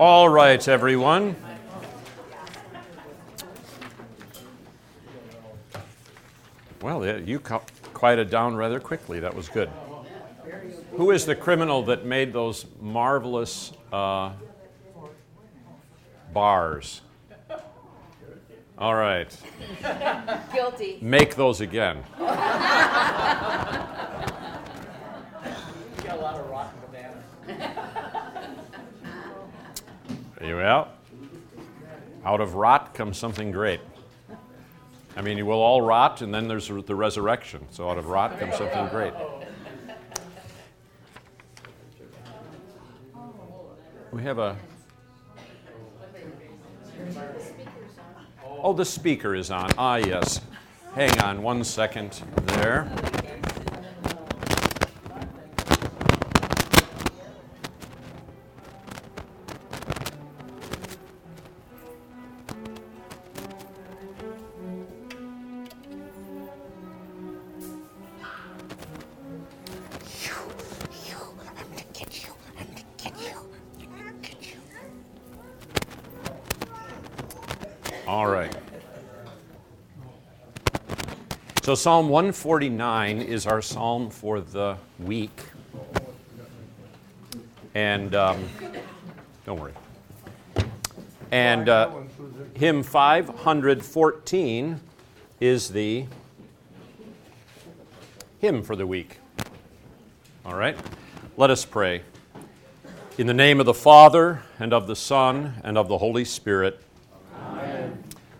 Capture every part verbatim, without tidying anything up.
All right, everyone. Well, you quieted down rather quickly. That was good. Who is the criminal that made those marvelous uh, bars? All right. Guilty. Make those again. We got a lot of rotten bananas. Well, out of rot comes something great. I mean, you will all rot, and then there's the resurrection. So out of rot comes something great. We have a... Oh, the speaker is on. Ah, yes. Hang on one second there. So Psalm one forty-nine is our psalm for the week, and um, don't worry, and uh, hymn five fourteen is the hymn for the week. All right, let us pray. In the name of the Father, and of the Son, and of the Holy Spirit, amen.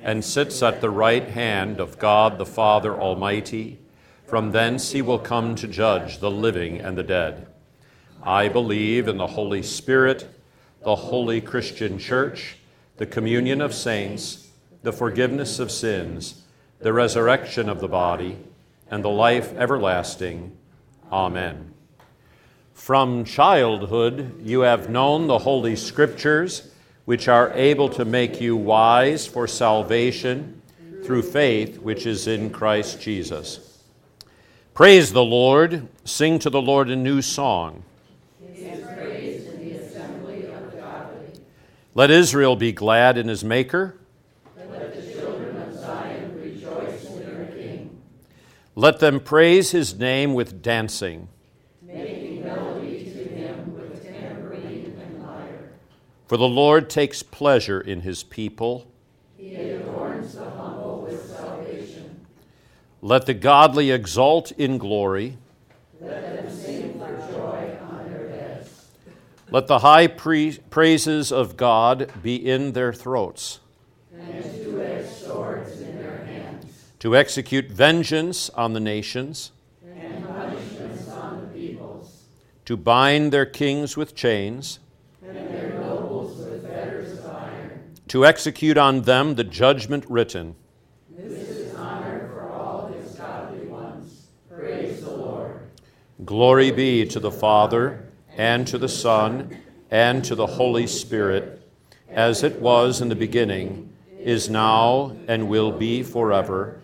and sits at the right hand of God the Father Almighty. From thence he will come to judge the living and the dead. I believe in the Holy Spirit, the holy Christian Church, the communion of saints, the forgiveness of sins, the resurrection of the body, and the life everlasting. Amen. From childhood you have known the Holy Scriptures, which are able to make you wise for salvation through faith which is in Christ Jesus. Praise the Lord. Sing to the Lord a new song. His praise in the assembly of the godly. Let Israel be glad in his Maker. Let the children of Zion rejoice in their King. Let them praise his name with dancing, making melody to him with tambourine and lyre. For the Lord takes pleasure in his people. He adorns the humble with salvation. Let the godly exult in glory. Let them sing for joy on their heads. Let the high pre- praises of God be in their throats, and two-edged swords in their hands, to execute vengeance on the nations, and punishments on the peoples, to bind their kings with chains, and their nobles with fetters of iron, to execute on them the judgment written. Glory be to the Father, and to the Son, and to the Holy Spirit, as it was in the beginning, is now, and will be forever.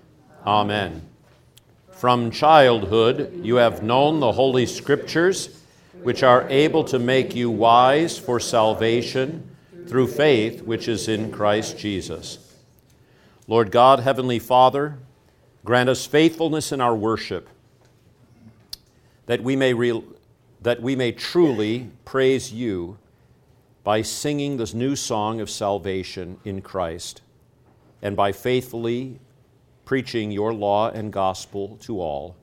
Amen. From childhood you have known the Holy Scriptures, which are able to make you wise for salvation through faith which is in Christ Jesus. Lord God, Heavenly Father, grant us faithfulness in our worship, that we may re- that we may truly praise you by singing this new song of salvation in Christ, and by faithfully preaching your law and gospel to all,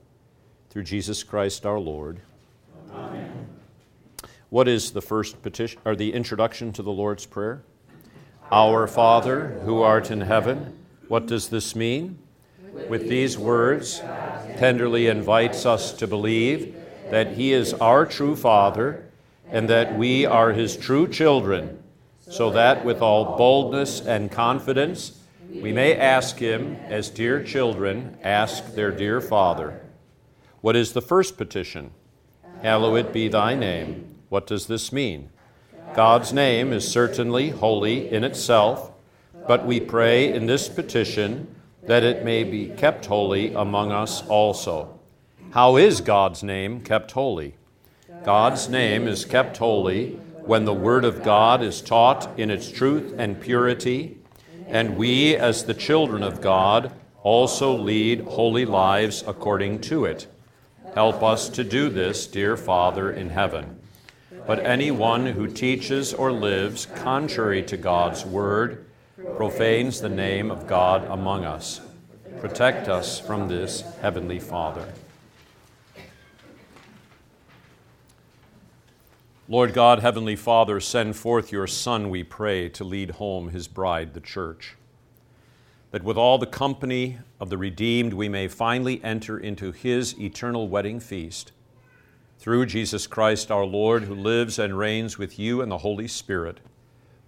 through Jesus Christ our Lord. Amen. What is the first petition, or the introduction to the Lord's Prayer? Our Father, who art in heaven, what does this mean? With these words, tenderly invites us to believe that he is our true Father, and that we are his true children, so that with all boldness and confidence we may ask him as dear children ask their dear Father. What is the first petition? Hallowed be thy name. What does this mean? God's name is certainly holy in itself, but we pray in this petition that it may be kept holy among us also. How is God's name kept holy? God's name is kept holy when the Word of God is taught in its truth and purity, and we, as the children of God, also lead holy lives according to it. Help us to do this, dear Father in heaven. But anyone who teaches or lives contrary to God's word profanes the name of God among us. Protect us from this, Heavenly Father. Lord God, Heavenly Father, send forth your Son, we pray, to lead home his bride, the Church, that with all the company of the redeemed we may finally enter into his eternal wedding feast, through Jesus Christ our Lord, who lives and reigns with you and the Holy Spirit,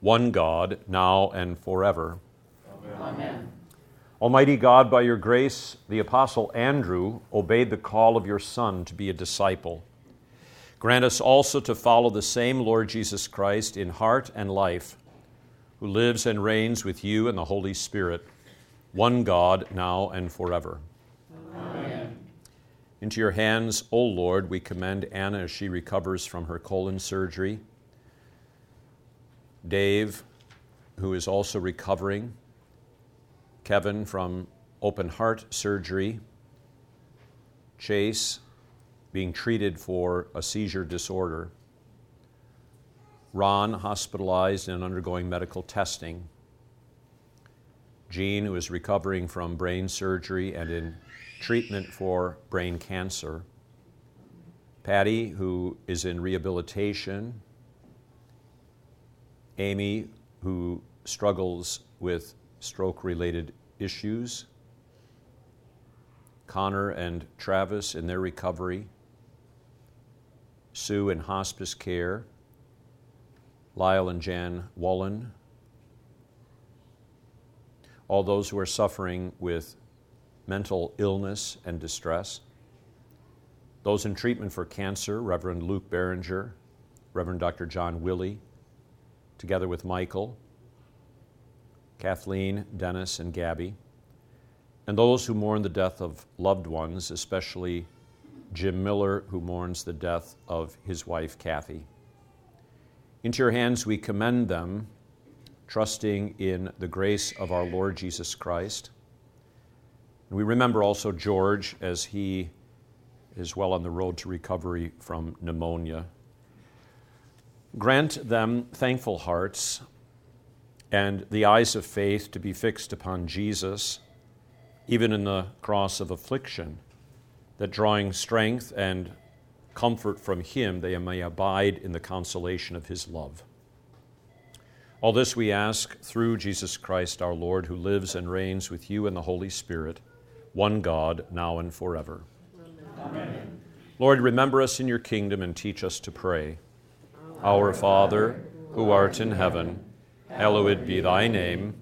one God, now and forever. Amen. Almighty God, by your grace, the Apostle Andrew obeyed the call of your Son to be a disciple. Grant us also to follow the same Lord Jesus Christ in heart and life, who lives and reigns with you and the Holy Spirit, one God, now and forever. Amen. Into your hands, O Lord, we commend Anna as she recovers from her colon surgery, Dave, who is also recovering, Kevin from open heart surgery, Chase being treated for a seizure disorder, Ron hospitalized and undergoing medical testing, Gene, who is recovering from brain surgery and in treatment for brain cancer, Patty, who is in rehabilitation, Amy, who struggles with stroke-related issues, Connor and Travis in their recovery, Sue in hospice care, Lyle and Jan Wallen, all those who are suffering with mental illness and distress, those in treatment for cancer, Reverend Luke Berenger, Reverend Doctor John Willey, together with Michael, Kathleen, Dennis, and Gabby, and those who mourn the death of loved ones, especially Jim Miller, who mourns the death of his wife, Kathy. Into your hands we commend them, trusting in the grace of our Lord Jesus Christ. And we remember also George as he is well on the road to recovery from pneumonia. Grant them thankful hearts and the eyes of faith to be fixed upon Jesus, even in the cross of affliction, that drawing strength and comfort from him, they may abide in the consolation of his love. All this we ask through Jesus Christ our Lord, who lives and reigns with you and the Holy Spirit, one God, now and forever. Amen. Lord, remember us in your kingdom and teach us to pray. Our Father, who art in heaven, hallowed be thy name.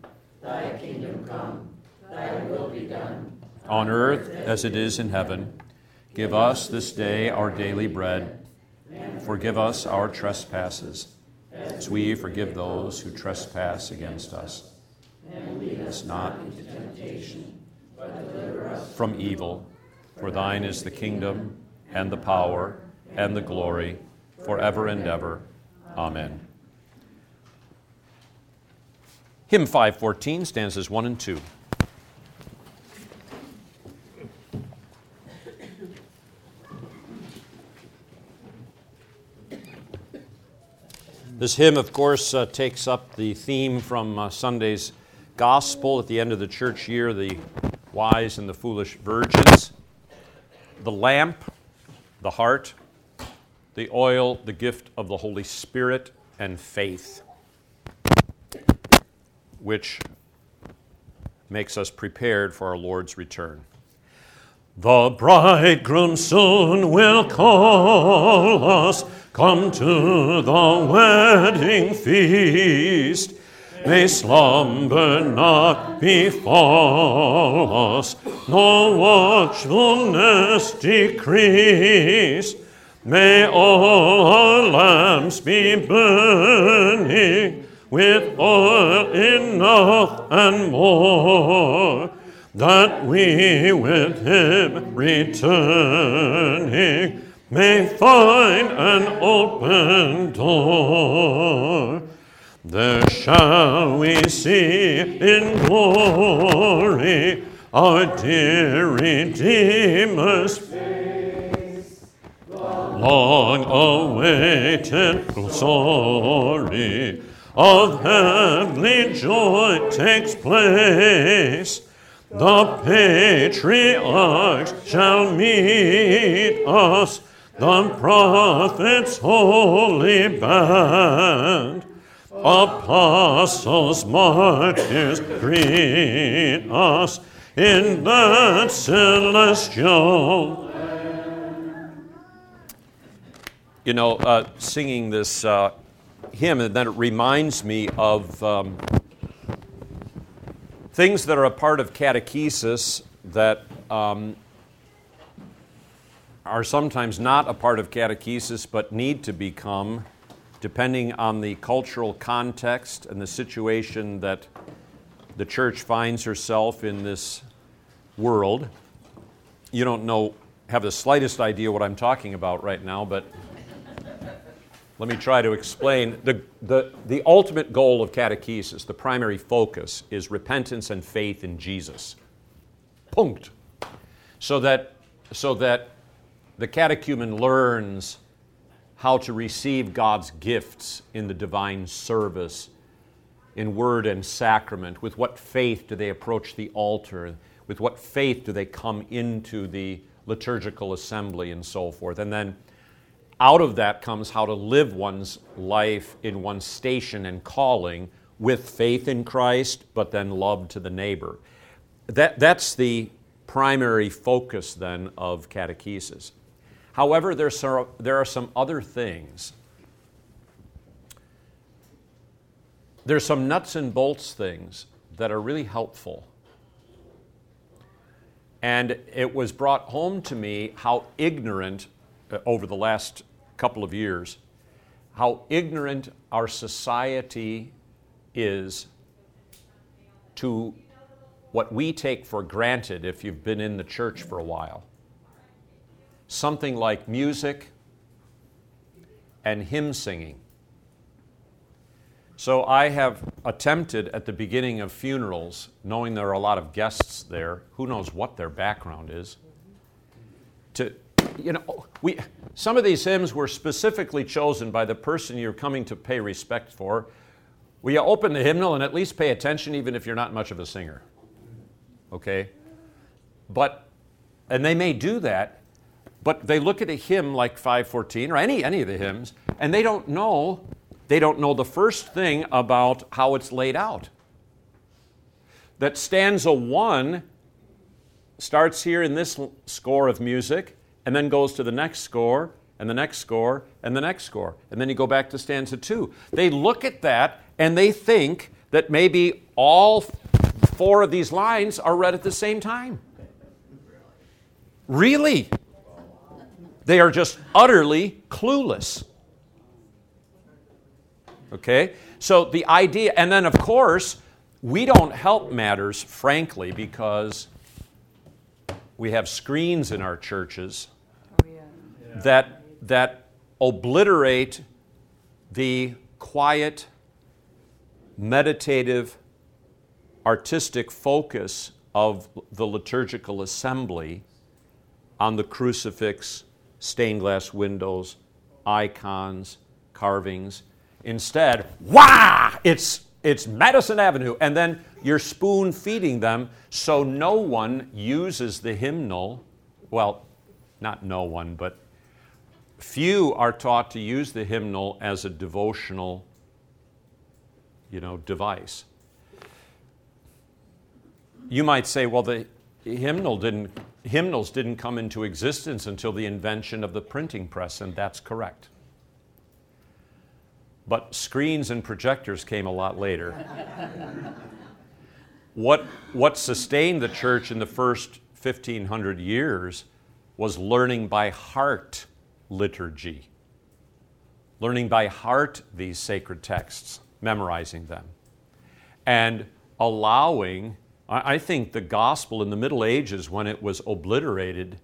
Thy kingdom come, thy will be done, on earth as it is in heaven. Give us this day our daily bread, and forgive us our trespasses, as we forgive those who trespass against us. And lead us not into temptation, but deliver us from evil. For thine is the kingdom, and the power, and the glory, forever and ever. Amen. Hymn five fourteen, stanzas one and two. This hymn, of course, uh, takes up the theme from uh, Sunday's gospel at the end of the church year, the wise and the foolish virgins, the lamp, the heart, the oil, the gift of the Holy Spirit, and faith, which makes us prepared for our Lord's return. The bridegroom soon will call us Come to the wedding feast. May slumber not befall us, nor watchfulness decrease. May all our lamps be burning with oil enough and more, that we with him returning may find an open door. There shall we see in glory our dear Redeemer's face, long-awaited glory of heavenly joy takes place. The patriarchs shall meet us, the prophets' holy band. Apostles, martyrs, greet us in that celestial land. You know, uh, singing this uh, hymn, and then it reminds me of um, things that are a part of catechesis that um, are sometimes not a part of catechesis but need to become, depending on the cultural context and the situation that the church finds herself in this world. You don't know, have the slightest idea what I'm talking about right now, but let me try to explain. The, the, the ultimate goal of catechesis, the primary focus, is repentance and faith in Jesus. Punct. So that, so that the catechumen learns how to receive God's gifts in the divine service, in word and sacrament. With what faith do they approach the altar? With what faith do they come into the liturgical assembly and so forth? And then out of that comes how to live one's life in one's station and calling with faith in Christ, but then love to the neighbor. That, that's the primary focus then of catechesis. However, there are some other things. There's some nuts and bolts things that are really helpful. And it was brought home to me how ignorant, uh, over the last couple of years, how ignorant our society is to what we take for granted if you've been in the church for a while. Something like music and hymn singing. So I have attempted at the beginning of funerals, knowing there are a lot of guests there, who knows what their background is, to, you know, we some of these hymns were specifically chosen by the person you're coming to pay respect for. Will you open the hymnal and at least pay attention even if you're not much of a singer? Okay? But, and they may do that, but they look at a hymn like five fourteen or any any of the hymns, and they don't know they don't know the first thing about how it's laid out. That stanza one starts here in this score of music, and then goes to the next score, and the next score, and the next score, and then you go back to stanza two. They look at that and they think that maybe all four of these lines are read at the same time. Really? They are just utterly clueless. Okay? So the idea, and then of course, we don't help matters, frankly, because we have screens in our churches oh, yeah. Yeah. that that obliterate the quiet, meditative, artistic focus of the liturgical assembly on the crucifix, stained glass windows, icons, carvings. Instead, wah! It's it's Madison Avenue. And then you're spoon feeding them, so no one uses the hymnal. Well, not no one, but few are taught to use the hymnal as a devotional, you know, device. You might say, well, the hymnal didn't Hymnals didn't come into existence until the invention of the printing press, and that's correct. but screens and projectors came a lot later. What, what sustained the church in the first fifteen hundred years was learning by heart liturgy, learning by heart these sacred texts, memorizing them, and allowing, I think the gospel in the Middle Ages, when it was obliterated,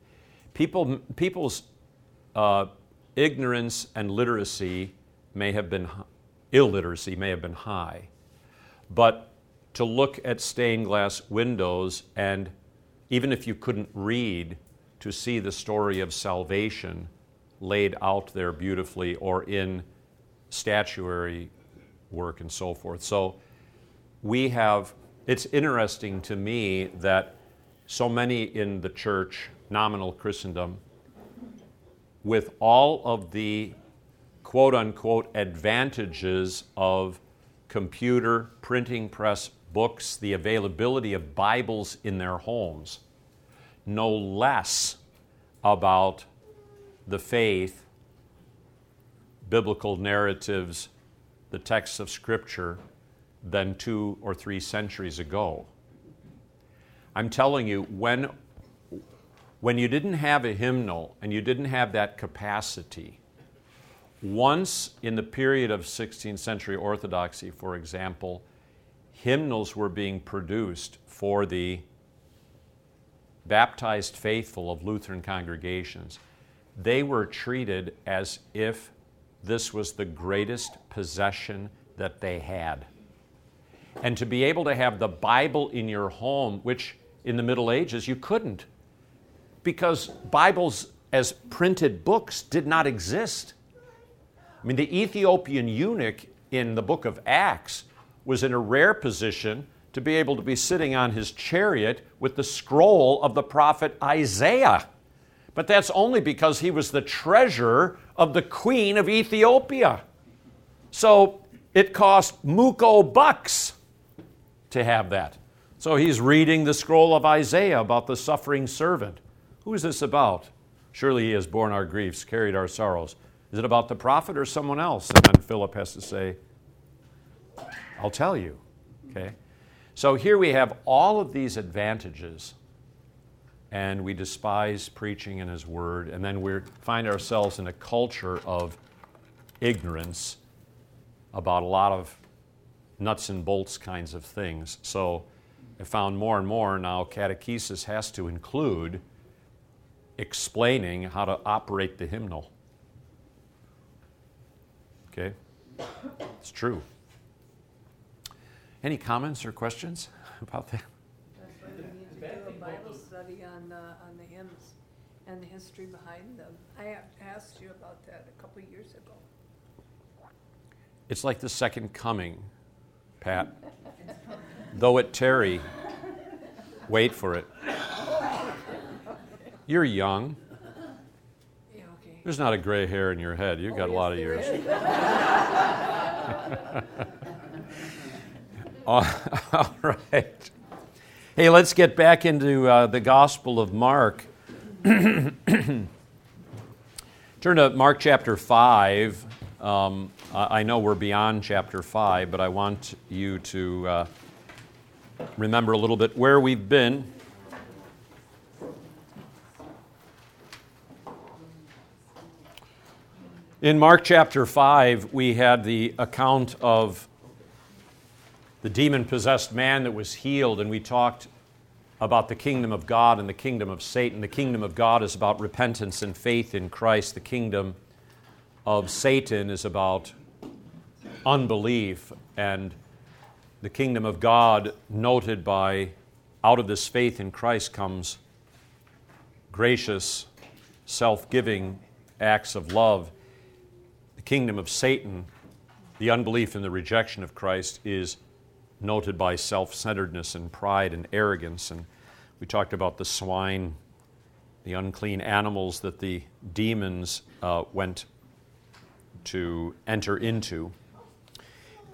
people, people's uh, ignorance and literacy may have been, illiteracy may have been high, but to look at stained glass windows and even if you couldn't read, to see the story of salvation laid out there beautifully or in statuary work and so forth. So we have, it's interesting to me that so many in the church, nominal Christendom, with all of the quote-unquote advantages of computer, printing press, books, the availability of Bibles in their homes, know less about the faith, biblical narratives, the texts of Scripture than two or three centuries ago. I'm telling you, when, when you didn't have a hymnal and you didn't have that capacity, once in the period of sixteenth century Orthodoxy, for example, hymnals were being produced for the baptized faithful of Lutheran congregations. They were treated as if this was the greatest possession that they had. And to be able to have the Bible in your home, which in the Middle Ages you couldn't, because Bibles as printed books did not exist. I mean, the Ethiopian eunuch in the book of Acts was in a rare position to be able to be sitting on his chariot with the scroll of the prophet Isaiah. But that's only because he was the treasurer of the queen of Ethiopia. So it cost muko bucks to have that. So he's reading the scroll of Isaiah about the suffering servant. Who is this about? Surely he has borne our griefs, carried our sorrows. Is it about the prophet or someone else? And then Philip has to say, I'll tell you. Okay? So here we have all of these advantages, and we despise preaching in his word, and then we find ourselves in a culture of ignorance about a lot of nuts and bolts kinds of things. So I found more and more now catechesis has to include explaining how to operate the hymnal. Okay? It's true. Any comments or questions about that? That's why we need to do a Bible study on, uh, on the hymns and the history behind them. I asked you about that a couple years ago. It's like the second coming, Pat. Though it tarry, wait for it. You're young. Yeah, okay. There's not a gray hair in your head. You've got oh, a lot yes, of years. All right. Hey, let's get back into uh, the Gospel of Mark. Turn to Mark chapter five. Um, I know we're beyond chapter five, but I want you to uh, remember a little bit where we've been. In Mark chapter five, we had the account of the demon-possessed man that was healed, and we talked about the kingdom of God and the kingdom of Satan. The kingdom of God is about repentance and faith in Christ. The kingdom of Satan is about unbelief, and the kingdom of God, noted by out of this faith in Christ comes gracious, self-giving acts of love. The kingdom of Satan, the unbelief and the rejection of Christ, is noted by self-centeredness and pride and arrogance. And we talked about the swine, the unclean animals that the demons uh, went to enter into.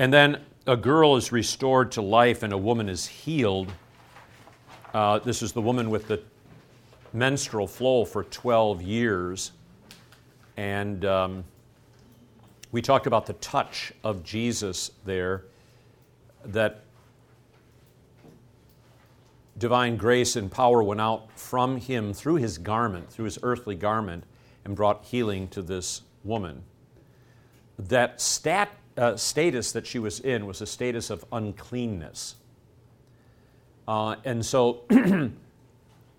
And then a girl is restored to life and a woman is healed. Uh, this is the woman with the menstrual flow for twelve years. And um, we talked about the touch of Jesus there, that divine grace and power went out from him through his garment, through his earthly garment, and brought healing to this woman. That stat, uh, status that she was in was a status of uncleanness. Uh, and so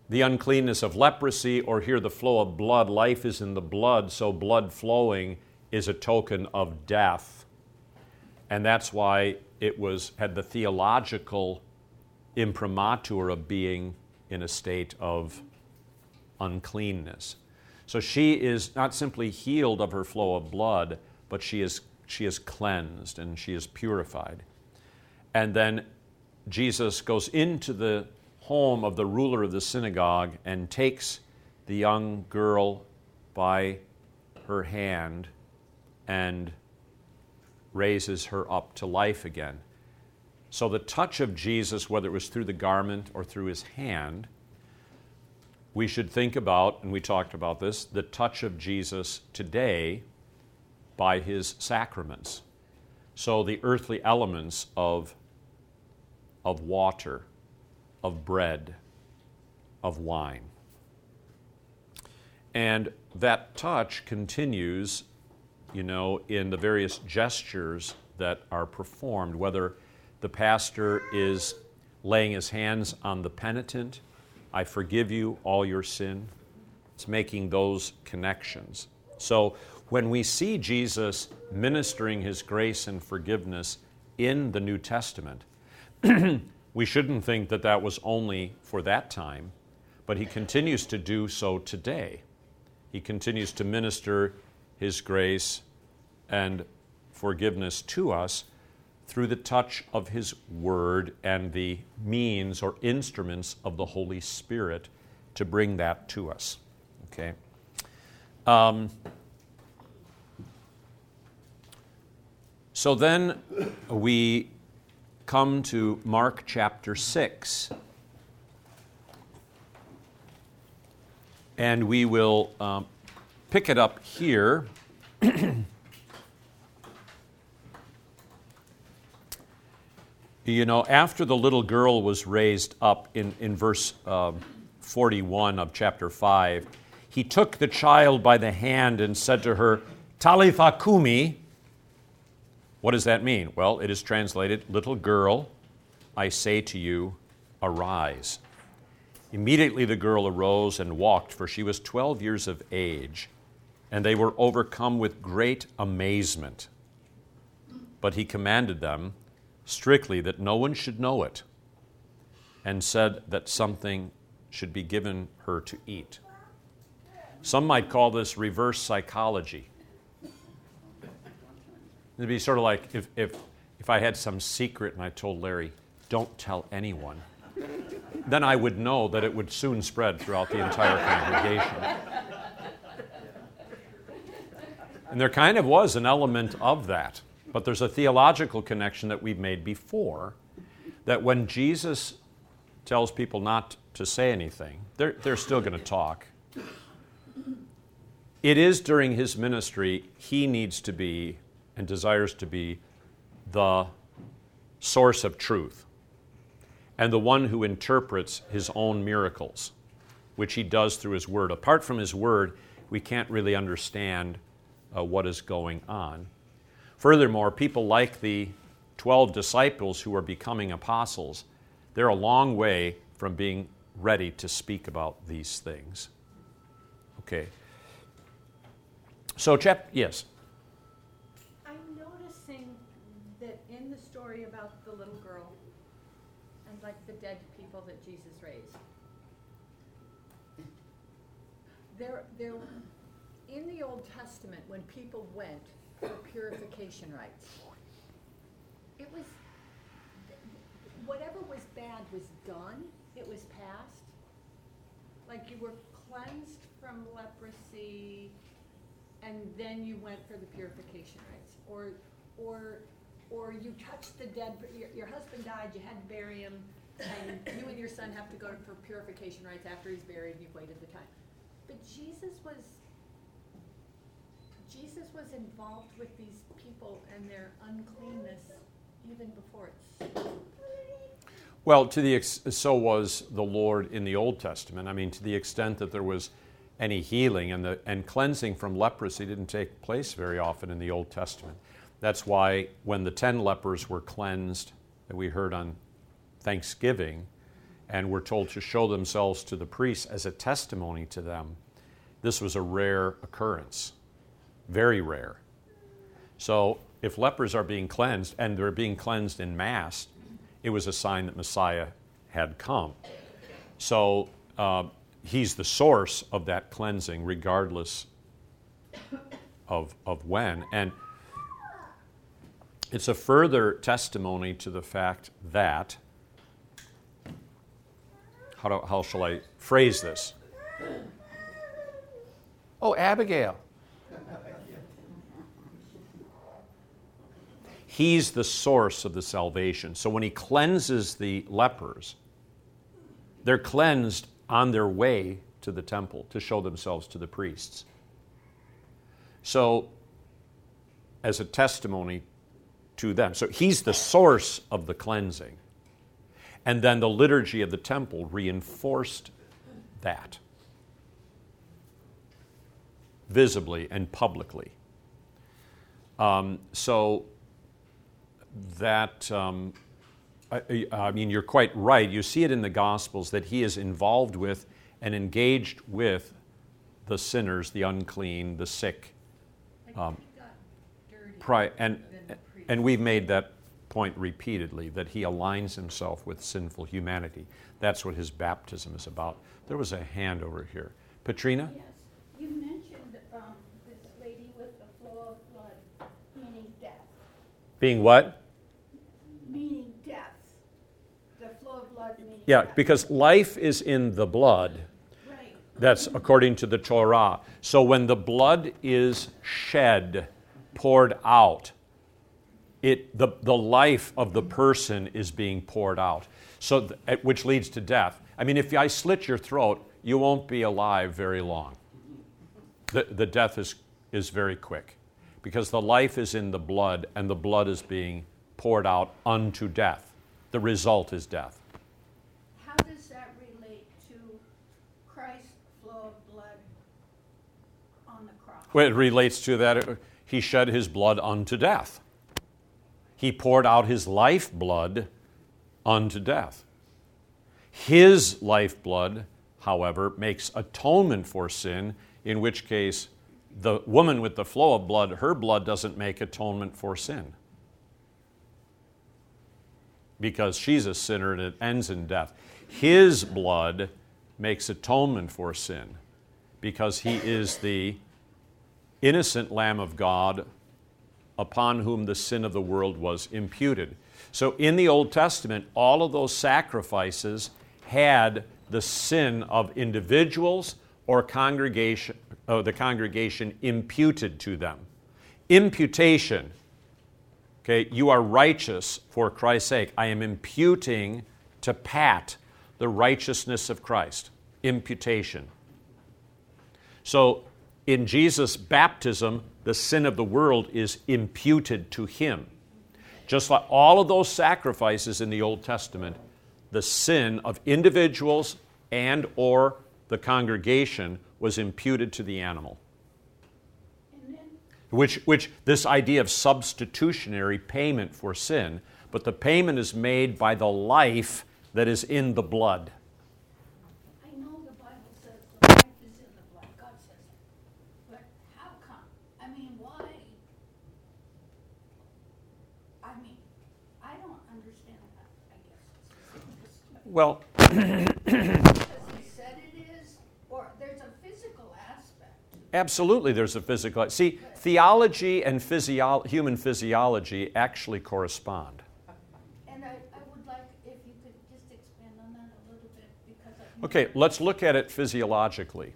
the uncleanness of leprosy, or here the flow of blood, life is in the blood, so blood flowing is a token of death. And that's why it was had the theological imprimatur of being in a state of uncleanness. So she is not simply healed of her flow of blood, but she is she is cleansed and she is purified. And then Jesus goes into the home of the ruler of the synagogue and takes the young girl by her hand and raises her up to life again. So the touch of Jesus, whether it was through the garment or through his hand, we should think about, and we talked about this, the touch of Jesus today by his sacraments. So the earthly elements of of water, of bread, of wine. And that touch continues, you know, in the various gestures that are performed, whether the pastor is laying his hands on the penitent, I forgive you all your sin. It's making those connections. So when we see Jesus ministering his grace and forgiveness in the New Testament, we shouldn't think that that was only for that time, but he continues to do so today. He continues to minister his grace and forgiveness to us through the touch of his word and the means or instruments of the Holy Spirit to bring that to us. Okay. Um, so then we come to Mark chapter six. And we will um, pick it up here. You know, after the little girl was raised up in, in verse uh, forty-one of chapter five, he took the child by the hand and said to her, Talitha kumi. What does that mean? Well, it is translated, little girl, I say to you, arise. Immediately the girl arose and walked, for she was twelve years of age, and they were overcome with great amazement. But he commanded them strictly that no one should know it, and said that something should be given her to eat. Some might call this reverse psychology. It'd be sort of like if, if, if I had some secret and I told Larry, don't tell anyone, then I would know that it would soon spread throughout the entire congregation. And there kind of was an element of that. But there's a theological connection that we've made before, that when Jesus tells people not to say anything, they're, they're still going to talk. It is during his ministry he needs to be and desires to be the source of truth and the one who interprets his own miracles, which he does through his word. Apart from his word, we can't really understand uh, what is going on. Furthermore, people like the twelve disciples who are becoming apostles, they're a long way from being ready to speak about these things. Okay. So, chap, yes? I'm noticing that in the story about the little girl and like the dead people that Jesus raised, there, there, in the Old Testament, when people went for purification rites, it was, whatever was bad was done, it was passed. Like you were cleansed from leprosy, and then you went for the purification rites. Or or, or you touched the dead, your, your husband died, you had to bury him, and you and your son have to go for purification rites after he's buried, and you've waited the time. But Jesus was Jesus was involved with these people and their uncleanness even before it. Well, to the ex- so was the Lord in the Old Testament. I mean, to the extent that there was any healing and the and cleansing from leprosy didn't take place very often in the Old Testament. That's why when the ten lepers were cleansed, that we heard on Thanksgiving, and were told to show themselves to the priests as a testimony to them, this was a rare occurrence, very rare. So if lepers are being cleansed, and they're being cleansed in mass, it was a sign that Messiah had come. So uh, he's the source of that cleansing, regardless of of when. And it's a further testimony to the fact that, how, do, how shall I phrase this? Oh, Abigail. He's the source of the salvation. So when he cleanses the lepers, they're cleansed on their way to the temple to show themselves to the priests. So, as a testimony to them. So he's the source of the cleansing. And then the liturgy of the temple reinforced that visibly and publicly. Um, so... That, um, I, I mean, you're quite right. You see it in the Gospels that he is involved with and engaged with the sinners, the unclean, the sick. Um, pri- and and we've made that point repeatedly, that he aligns himself with sinful humanity. That's what his baptism is about. There was a hand over here. Petrina? Yes. You mentioned um, this lady with the flow of blood, meaning death. Being what? Meaning death. The flow of blood meaning Yeah, death. Because life is in the blood. Right. That's according to the Torah. So when the blood is shed, poured out, it the, the life of the person is being poured out, so th- which leads to death. I mean, if I slit your throat, you won't be alive very long. The, the death is, is very quick, because the life is in the blood, and the blood is being poured out unto death. The result is death. How does that relate to Christ's flow of blood on the cross? Well, it relates to that. He shed his blood unto death. He poured out his lifeblood unto death. His lifeblood, however, makes atonement for sin, in which case the woman with the flow of blood, her blood doesn't make atonement for sin, because she's a sinner and it ends in death. His blood makes atonement for sin, because he is the innocent Lamb of God upon whom the sin of the world was imputed. So in the Old Testament, all of those sacrifices had the sin of individuals or congregation, uh, the congregation imputed to them. Imputation. Okay, you are righteous for Christ's sake. I am imputing to Pat the righteousness of Christ. Imputation. So in Jesus' baptism, the sin of the world is imputed to him. Just like all of those sacrifices in the Old Testament, the sin of individuals and or the congregation was imputed to the animal. Amen. Which, which this idea of substitutionary payment for sin, but the payment is made by the life that is in the blood. I know the Bible says the life is in the blood. God says it. But how come? I mean, why? I mean, I don't understand that, I guess. Well... Absolutely, there's a physical... See, theology and physio- human physiology actually correspond. And I, I would like if you could just expand on that a little bit, because... I've okay, never... let's look at it physiologically.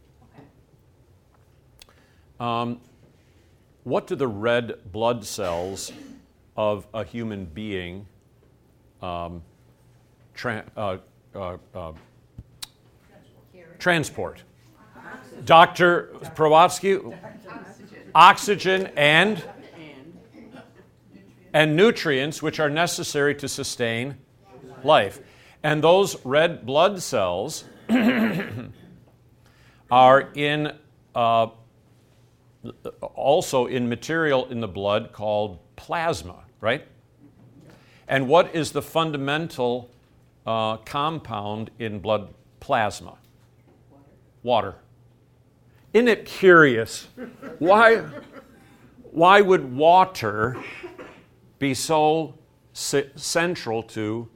Okay. Um, what do the red blood cells of a human being um, tra- uh, uh, uh, transport? Doctor Prowatsky, oxygen. oxygen and and nutrients which are necessary to sustain life. And those red blood cells are in uh, also in material in the blood called plasma, right? And what is the fundamental uh, compound in blood plasma? Water. Isn't it curious? Why, why would water be so c- central to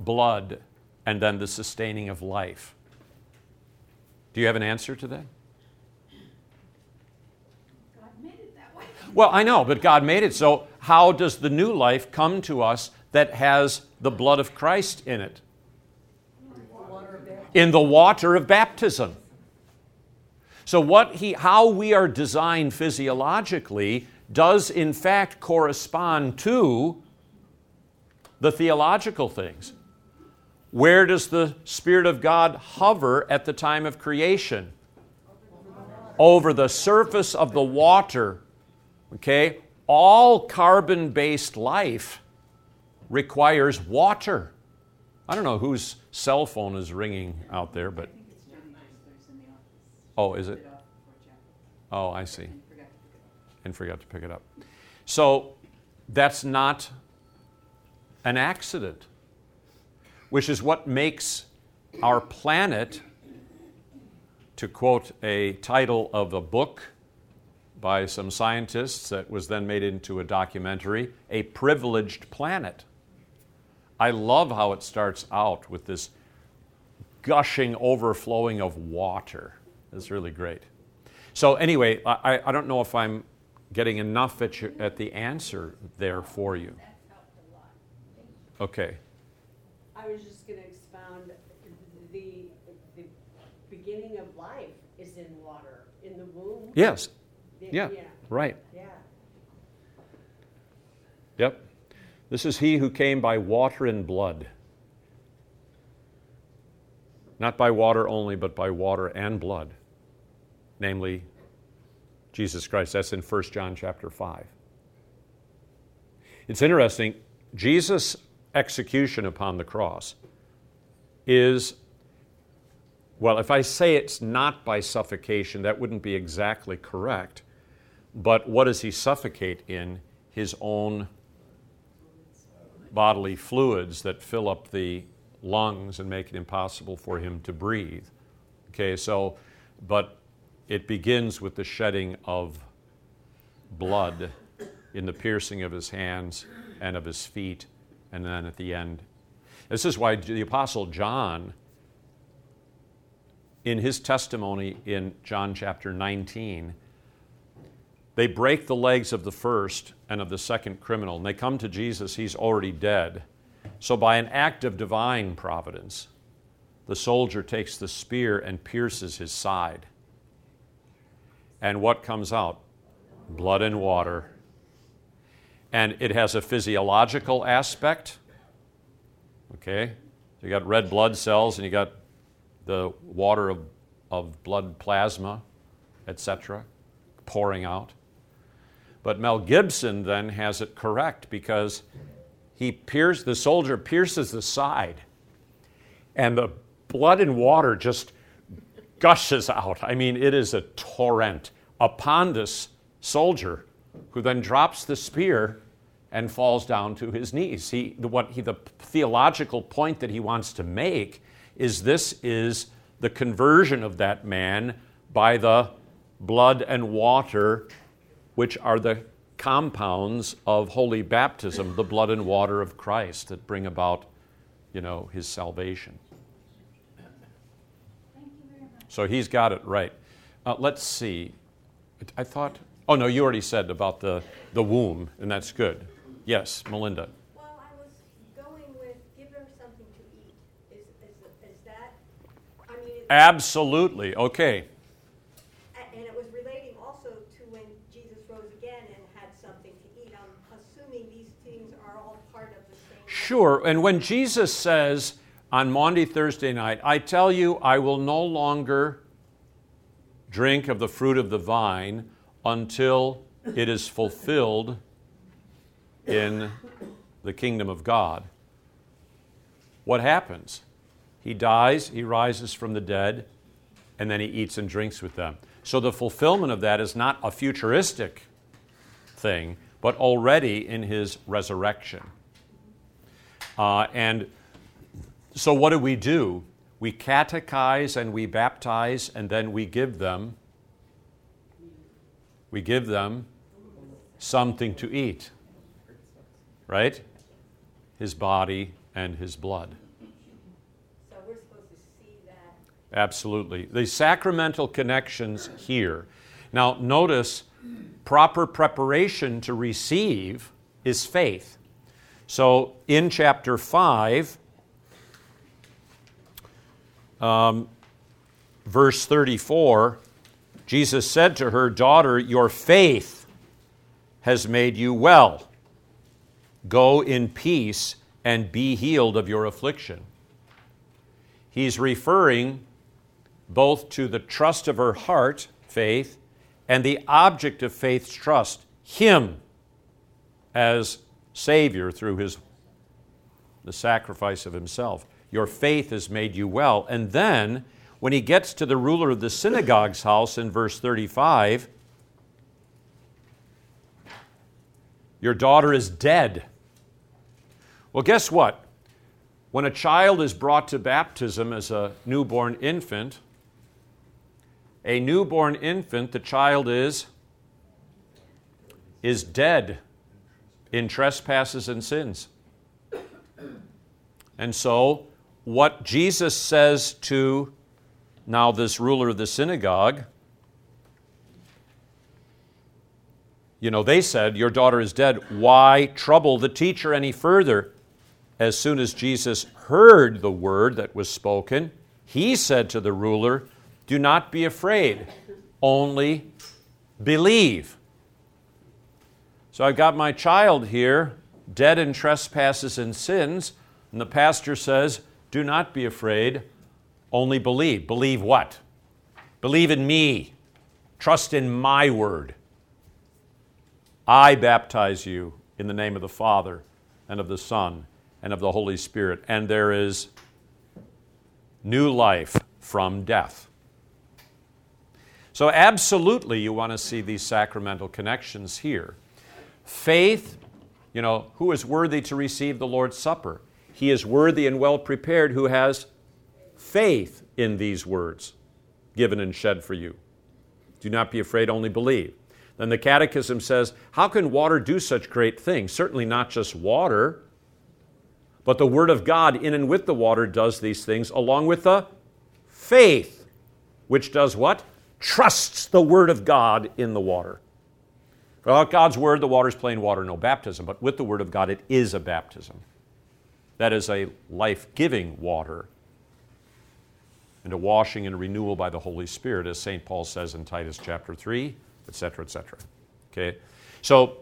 blood and then the sustaining of life? Do you have an answer to that? God made it that way. Well, I know, but God made it. So how does the new life come to us that has the blood of Christ in it? In the water of baptism. So what he, how we are designed physiologically does in fact correspond to the theological things. Where does the Spirit of God hover at the time of creation? Over the surface of the water. Okay? All carbon-based life requires water. I don't know whose cell phone is ringing out there, but... Oh, is it? Oh, I see. And forgot to pick it up. So that's not an accident, which is what makes our planet, to quote a title of a book by some scientists that was then made into a documentary, a privileged planet. I love how it starts out with this gushing, overflowing of water. It's really great. So anyway, I, I don't know if I'm getting enough at, your, at the answer there for you. Okay. I was just going to expound the, the beginning of life is in water, in the womb. Yes. The, yeah. yeah. Right. Yeah. Yep. This is he who came by water and blood. Not by water only, but by water and blood. Namely, Jesus Christ. That's in First John chapter five. It's interesting. Jesus' execution upon the cross is, well, if I say it's not by suffocation, that wouldn't be exactly correct. But what does he suffocate in? His own bodily fluids that fill up the lungs and make it impossible for him to breathe. Okay, so, but it begins with the shedding of blood in the piercing of his hands and of his feet, and then at the end. This is why the Apostle John, in his testimony in John chapter nineteen, they break the legs of the first and of the second criminal, and they come to Jesus, he's already dead. So by an act of divine providence, the soldier takes the spear and pierces his side. And what comes out? Blood and water. And it has a physiological aspect. Okay? So you got red blood cells and you got the water of, of blood plasma, et cetera, pouring out. But Mel Gibson then has it correct because he pierced, the soldier pierces the side, and the blood and water just gushes out. I mean, it is a torrent upon this soldier, who then drops the spear and falls down to his knees. He, the, what he, the theological point that he wants to make is this is the conversion of that man by the blood and water, which are the compounds of holy baptism, the blood and water of Christ that bring about, you know, his salvation. Thank you very much. So he's got it right. Uh, let's see. I thought... Oh, no, you already said about the, the womb, and that's good. Yes, Melinda. Well, I was going with give them something to eat. Is, is, is that... I mean, it's, absolutely. Okay. And it was relating also to when Jesus rose again and had something to eat. I'm assuming these things are all part of the same... Sure, and when Jesus says on Maundy Thursday night, I tell you, I will no longer drink of the fruit of the vine... until it is fulfilled in the kingdom of God. What happens? He dies, he rises from the dead, and then he eats and drinks with them. So the fulfillment of that is not a futuristic thing, but already in his resurrection. Uh, and so what do we do? We catechize and we baptize, and then we give them, we give them something to eat, right? His body and his blood. So we're supposed to see that. Absolutely. The sacramental connections here. Now notice, proper preparation to receive is faith. So in chapter five, Um, verse thirty-four, Jesus said to her, "Daughter, your faith has made you well. Go in peace and be healed of your affliction." He's referring both to the trust of her heart, faith, and the object of faith's trust, him as Savior through his the sacrifice of himself. Your faith has made you well. And then, when he gets to the ruler of the synagogue's house in verse thirty-five, your daughter is dead. Well, guess what? When a child is brought to baptism as a newborn infant, a newborn infant, the child is, is dead in trespasses and sins. And so, what Jesus says to now this ruler of the synagogue, you know, they said, "Your daughter is dead. Why trouble the teacher any further?" As soon as Jesus heard the word that was spoken, he said to the ruler, "Do not be afraid, only believe." So I've got my child here, dead in trespasses and sins, and the pastor says, "Do not be afraid, only believe." Believe what? Believe in me. Trust in my word. I baptize you in the name of the Father and of the Son and of the Holy Spirit. And there is new life from death. So absolutely you want to see these sacramental connections here. Faith, you know, who is worthy to receive the Lord's Supper? He is worthy and well prepared who has faith in these words given and shed for you. Do not be afraid, only believe. Then the Catechism says, how can water do such great things? Certainly not just water, but the Word of God in and with the water does these things, along with the faith, which does what? Trusts the Word of God in the water. Without God's Word, the water is plain water, no baptism. But with the Word of God, it is a baptism. That is a life-giving water and a washing and a renewal by the Holy Spirit, as Saint Paul says in Titus chapter three, et cetera, et cetera. Okay? So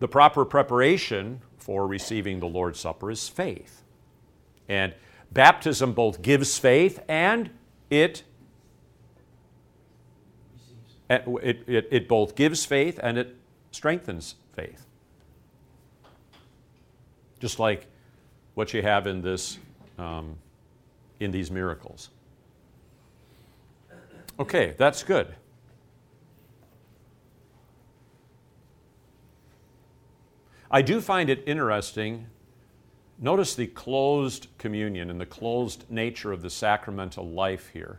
the proper preparation for receiving the Lord's Supper is faith. And baptism both gives faith and it, it, it, it both gives faith and it strengthens faith. Just like what you have in this, um, in these miracles. Okay, that's good. I do find it interesting. Notice the closed communion and the closed nature of the sacramental life here.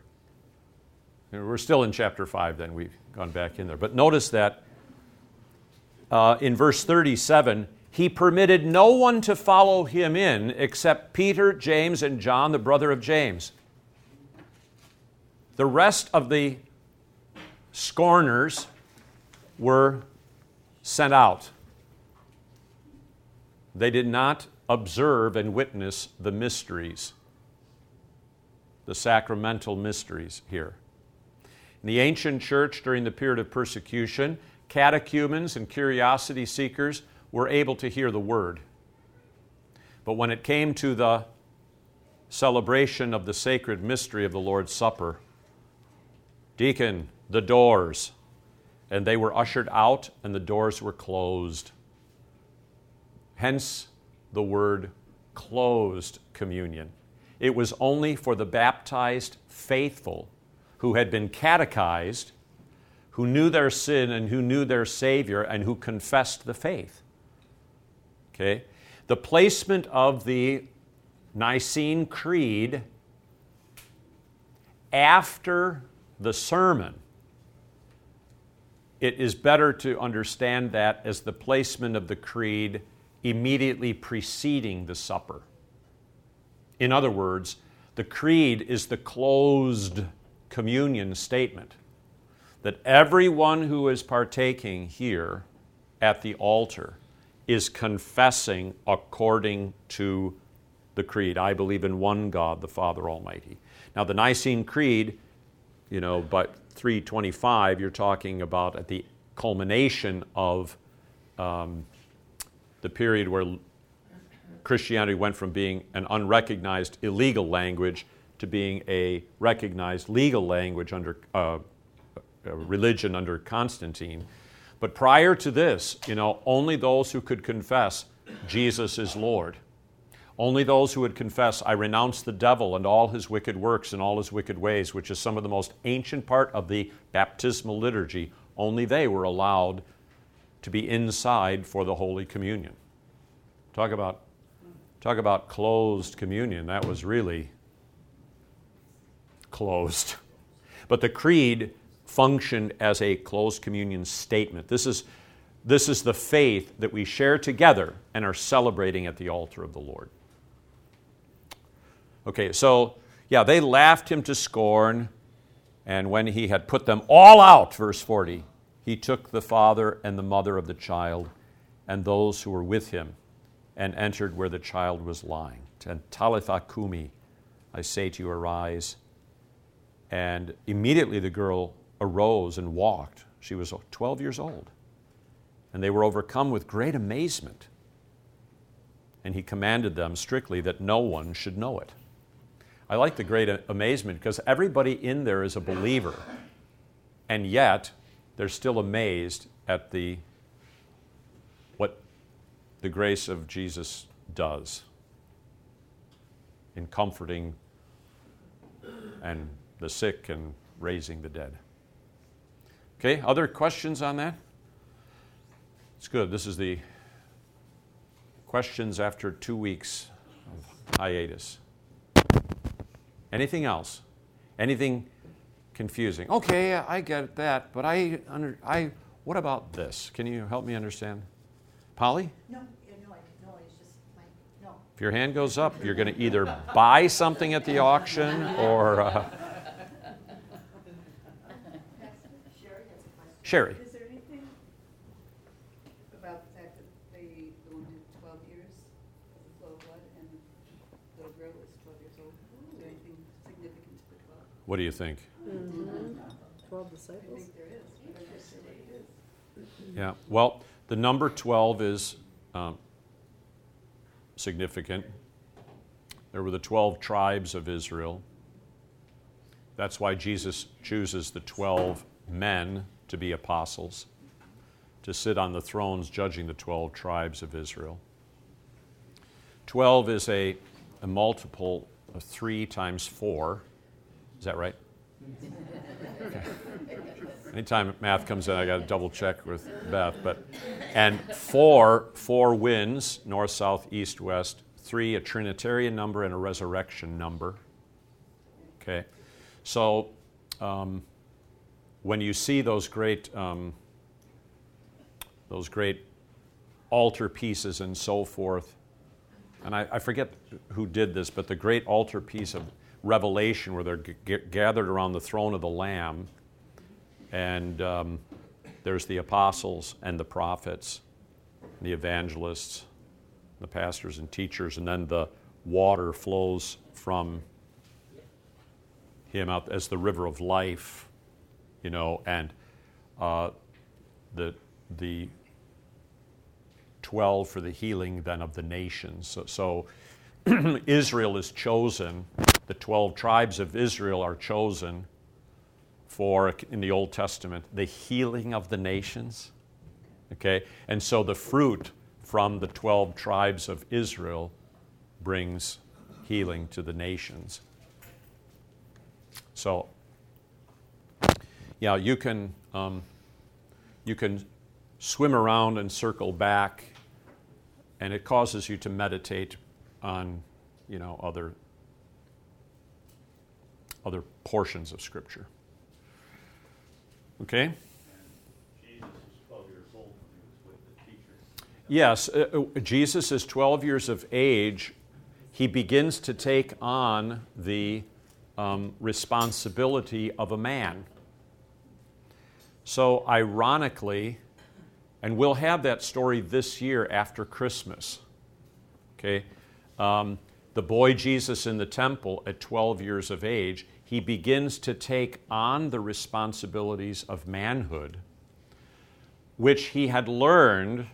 We're still in chapter five, then we've gone back in there. But notice that uh, in verse thirty-seven, he permitted no one to follow him in except Peter, James, and John, the brother of James. The rest of the scorners were sent out. They did not observe and witness the mysteries, the sacramental mysteries here. In the ancient church during the period of persecution, catechumens and curiosity seekers were able to hear the word. But when it came to the celebration of the sacred mystery of the Lord's Supper, deacon, the doors, and they were ushered out, and the doors were closed. Hence the word closed communion. It was only for the baptized faithful who had been catechized, who knew their sin and who knew their Savior and who confessed the faith. Okay? The placement of the Nicene Creed after the sermon, it is better to understand that as the placement of the creed immediately preceding the supper. In other words, the creed is the closed communion statement that everyone who is partaking here at the altar is confessing according to the creed. I believe in one God, the Father Almighty. Now, the Nicene Creed, you know, but three twenty-five, you're talking about at the culmination of um, the period where Christianity went from being an unrecognized illegal language to being a recognized legal language under uh, religion under Constantine. But prior to this, you know, only those who could confess Jesus is Lord. Only those who would confess, I renounce the devil and all his wicked works and all his wicked ways, which is some of the most ancient part of the baptismal liturgy, only they were allowed to be inside for the Holy Communion. Talk about, talk about closed communion. That was really closed. But the creed functioned as a closed communion statement. This is, this is the faith that we share together and are celebrating at the altar of the Lord. Okay, so, yeah, they laughed him to scorn, and when he had put them all out, verse forty, he took the father and the mother of the child and those who were with him and entered where the child was lying. And Talitha kumi, I say to you, arise. And immediately the girl arose and walked. She was twelve years old. And they were overcome with great amazement. And he commanded them strictly that no one should know it. I like the great amazement because everybody in there is a believer, and yet they're still amazed at the what the grace of Jesus does in comforting and the sick and raising the dead. Okay, other questions on that? It's good. This is the questions after two weeks of hiatus. Anything else? Anything confusing? Okay, I get that, but I, under, I, what about this? Can you help me understand? Polly? No, no, I, no, it's just my, no. If your hand goes up, you're going to either buy something at the auction or... Uh, Sherry. Is there anything about the fact that they, the woman did twelve years of the flow of blood and the little girl was twelve years old? Is there anything significant to the twelve? What do you think? Mm-hmm. twelve disciples. I think there is. There is. Yeah, well, the number twelve is um, significant. There were the twelve tribes of Israel. That's why Jesus chooses the twelve men to be apostles, to sit on the thrones judging the twelve tribes of Israel. Twelve is a, a multiple of three times four. Is that right? Okay. Anytime math comes in, I got to double check with Beth. But and four, four winds, north, south, east, west. Three, a Trinitarian number and a resurrection number. Okay, so. Um, When you see those great um, those great altar pieces and so forth, and I, I forget who did this, but the great altar piece of Revelation where they're g- gathered around the throne of the Lamb, and um, there's the apostles and the prophets, the evangelists, the pastors and teachers, and then the water flows from him out as the river of life. You know, and uh, the the twelve for the healing then of the nations. So, so Israel is chosen. The twelve tribes of Israel are chosen for, in the Old Testament, the healing of the nations. Okay? And so the fruit from the twelve tribes of Israel brings healing to the nations. So, yeah, you can um, you can swim around and circle back, and it causes you to meditate on, you know, other other portions of Scripture. Okay? Yes, uh, Jesus is twelve years of age. He begins to take on the um, responsibility of a man. So ironically, and we'll have that story this year after Christmas, okay? Um, the boy Jesus in the temple at twelve years of age, he begins to take on the responsibilities of manhood, which he had learned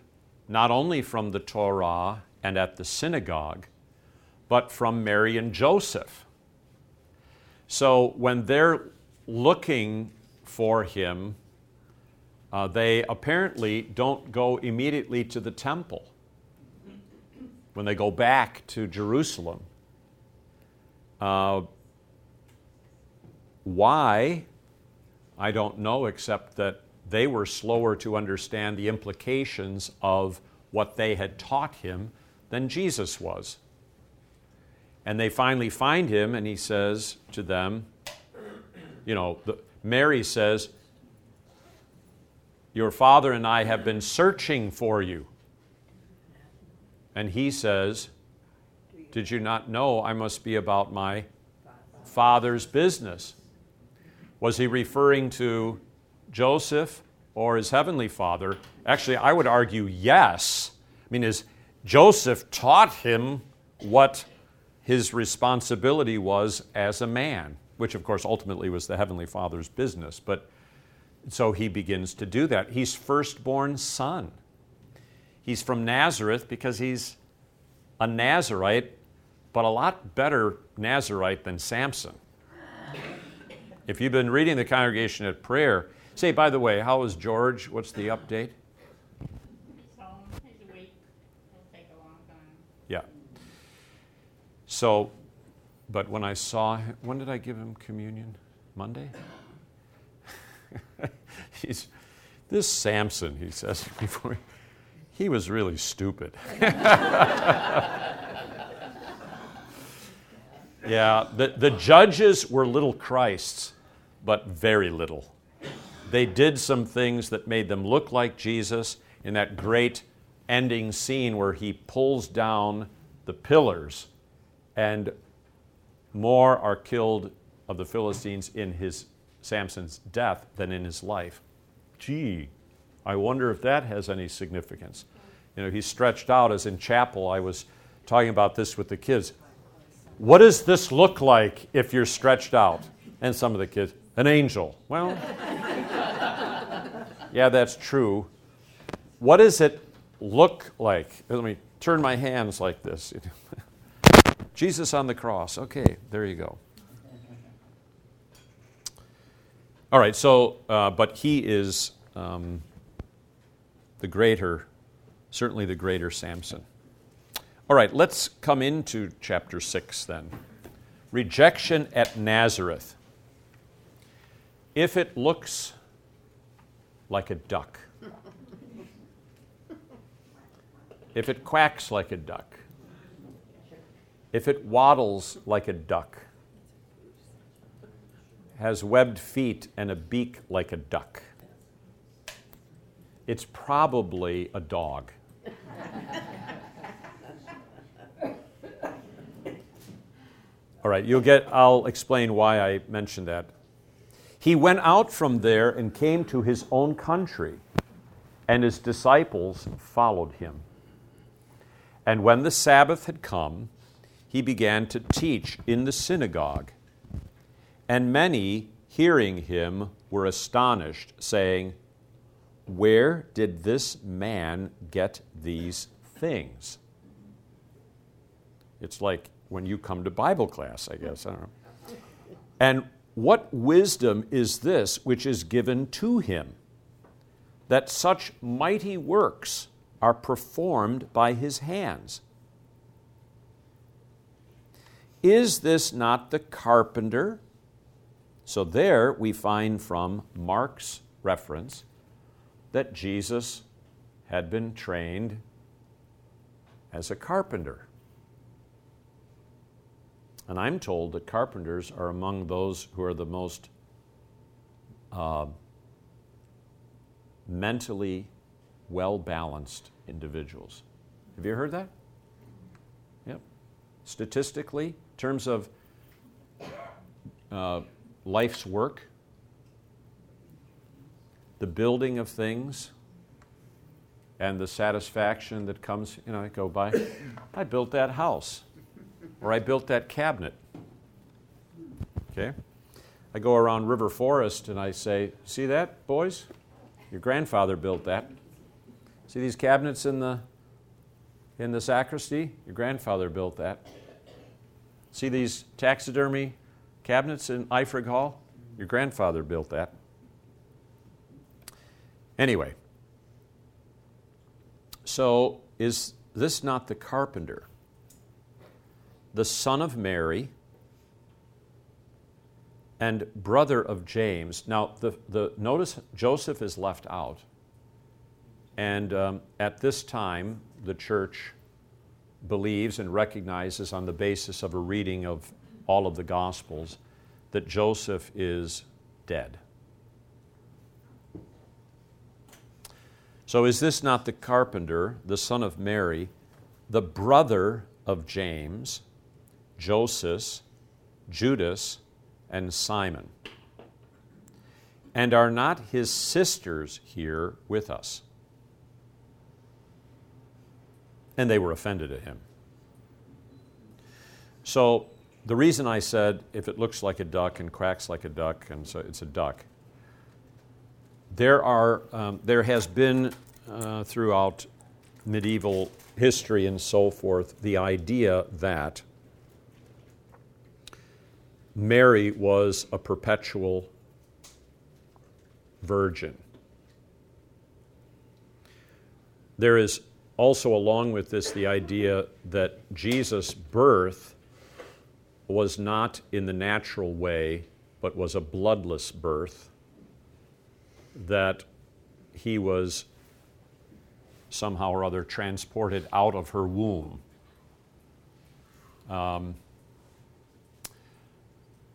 not only from the Torah and at the synagogue, but from Mary and Joseph. So when they're looking for him, uh, they apparently don't go immediately to the temple when they go back to Jerusalem. Uh, why? I don't know, except that they were slower to understand the implications of what they had taught him than Jesus was. And they finally find him, and he says to them, you know, the, Mary says, your father and I have been searching for you. And he says, did you not know I must be about my father's business? Was he referring to Joseph or his heavenly father? Actually, I would argue yes. I mean, is Joseph taught him what his responsibility was as a man, which of course ultimately was the heavenly father's business. But so he begins to do that. He's firstborn son. He's from Nazareth because he's a Nazarite, but a lot better Nazarite than Samson. If you've been reading the Congregation at Prayer, say, by the way, how is George? What's the update? So he's awake. It'll take a long time. Yeah. So, but when I saw him, when did I give him communion? Monday? He's, this Samson, he says before, he was really stupid. Yeah, the, the judges were little Christs, but very little. They did some things that made them look like Jesus in that great ending scene where he pulls down the pillars and more are killed of the Philistines in his Samson's death than in his life. Gee, I wonder if that has any significance. You know, he's stretched out as in chapel. I was talking about this with the kids. What does this look like if you're stretched out? And some of the kids, an angel. Well... yeah, that's true. What does it look like? Let me turn my hands like this. Jesus on the cross. Okay, there you go. All right, so, uh, but he is um, the greater, certainly the greater Samson. All right, let's come into chapter six then. Rejection at Nazareth. If it looks like a duck. If it quacks like a duck. If it waddles like a duck. Has webbed feet and a beak like a duck. It's probably a dog. All right, you'll get, I'll explain why I mentioned that. He went out from there and came to his own country, and his disciples followed him. And when the Sabbath had come, he began to teach in the synagogue. And many, hearing him, were astonished, saying, "Where did this man get these things?" It's like when you come to Bible class, I guess. I don't know. And What wisdom is this which is given to him, that such mighty works are performed by his hands? Is this not the carpenter? So there we find from Mark's reference that Jesus had been trained as a carpenter. And I'm told that carpenters are among those who are the most uh, mentally well-balanced individuals. Have you heard that? Yep. Statistically, in terms of uh, life's work, the building of things, and the satisfaction that comes, you know, I go by, I built that house, or I built that cabinet. Okay? I go around River Forest and I say, see that, boys? Your grandfather built that. See these cabinets in the in the sacristy? Your grandfather built that. See these taxidermy cabinets in Eifrig Hall? Your grandfather built that. Anyway, so is this not the carpenter, the son of Mary, and brother of James? Now, the, the notice Joseph is left out, and um, at this time, the church believes and recognizes on the basis of a reading of all of the Gospels that Joseph is dead. So is this not the carpenter, the son of Mary, the brother of James, Joseph, Judas, and Simon? And are not his sisters here with us? And they were offended at him. So the reason I said, if it looks like a duck and cracks like a duck, and so it's a duck, there are, um, there has been uh, throughout medieval history and so forth the idea that Mary was a perpetual virgin. There is also, along with this, the idea that Jesus' birth was not in the natural way, but was a bloodless birth, that he was somehow or other transported out of her womb. Um,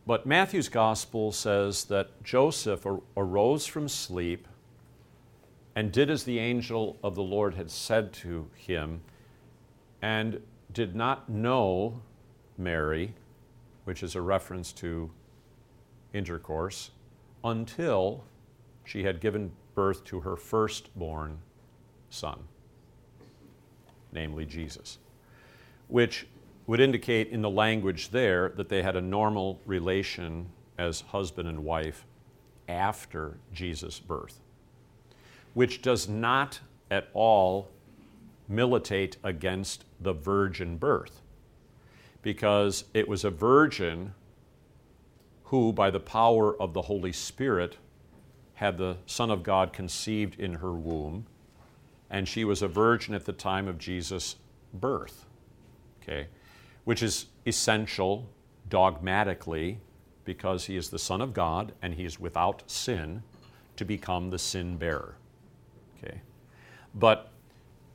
But Matthew's gospel says that Joseph arose from sleep and did as the angel of the Lord had said to him, and did not know Mary, which is a reference to intercourse, until she had given birth to her firstborn son, namely Jesus, which would indicate in the language there that they had a normal relation as husband and wife after Jesus' birth, which does not at all militate against the virgin birth, because it was a virgin who, by the power of the Holy Spirit, had the Son of God conceived in her womb, and she was a virgin at the time of Jesus' birth, okay? Which is essential dogmatically, because he is the Son of God and he is without sin, to become the sin bearer. Okay, but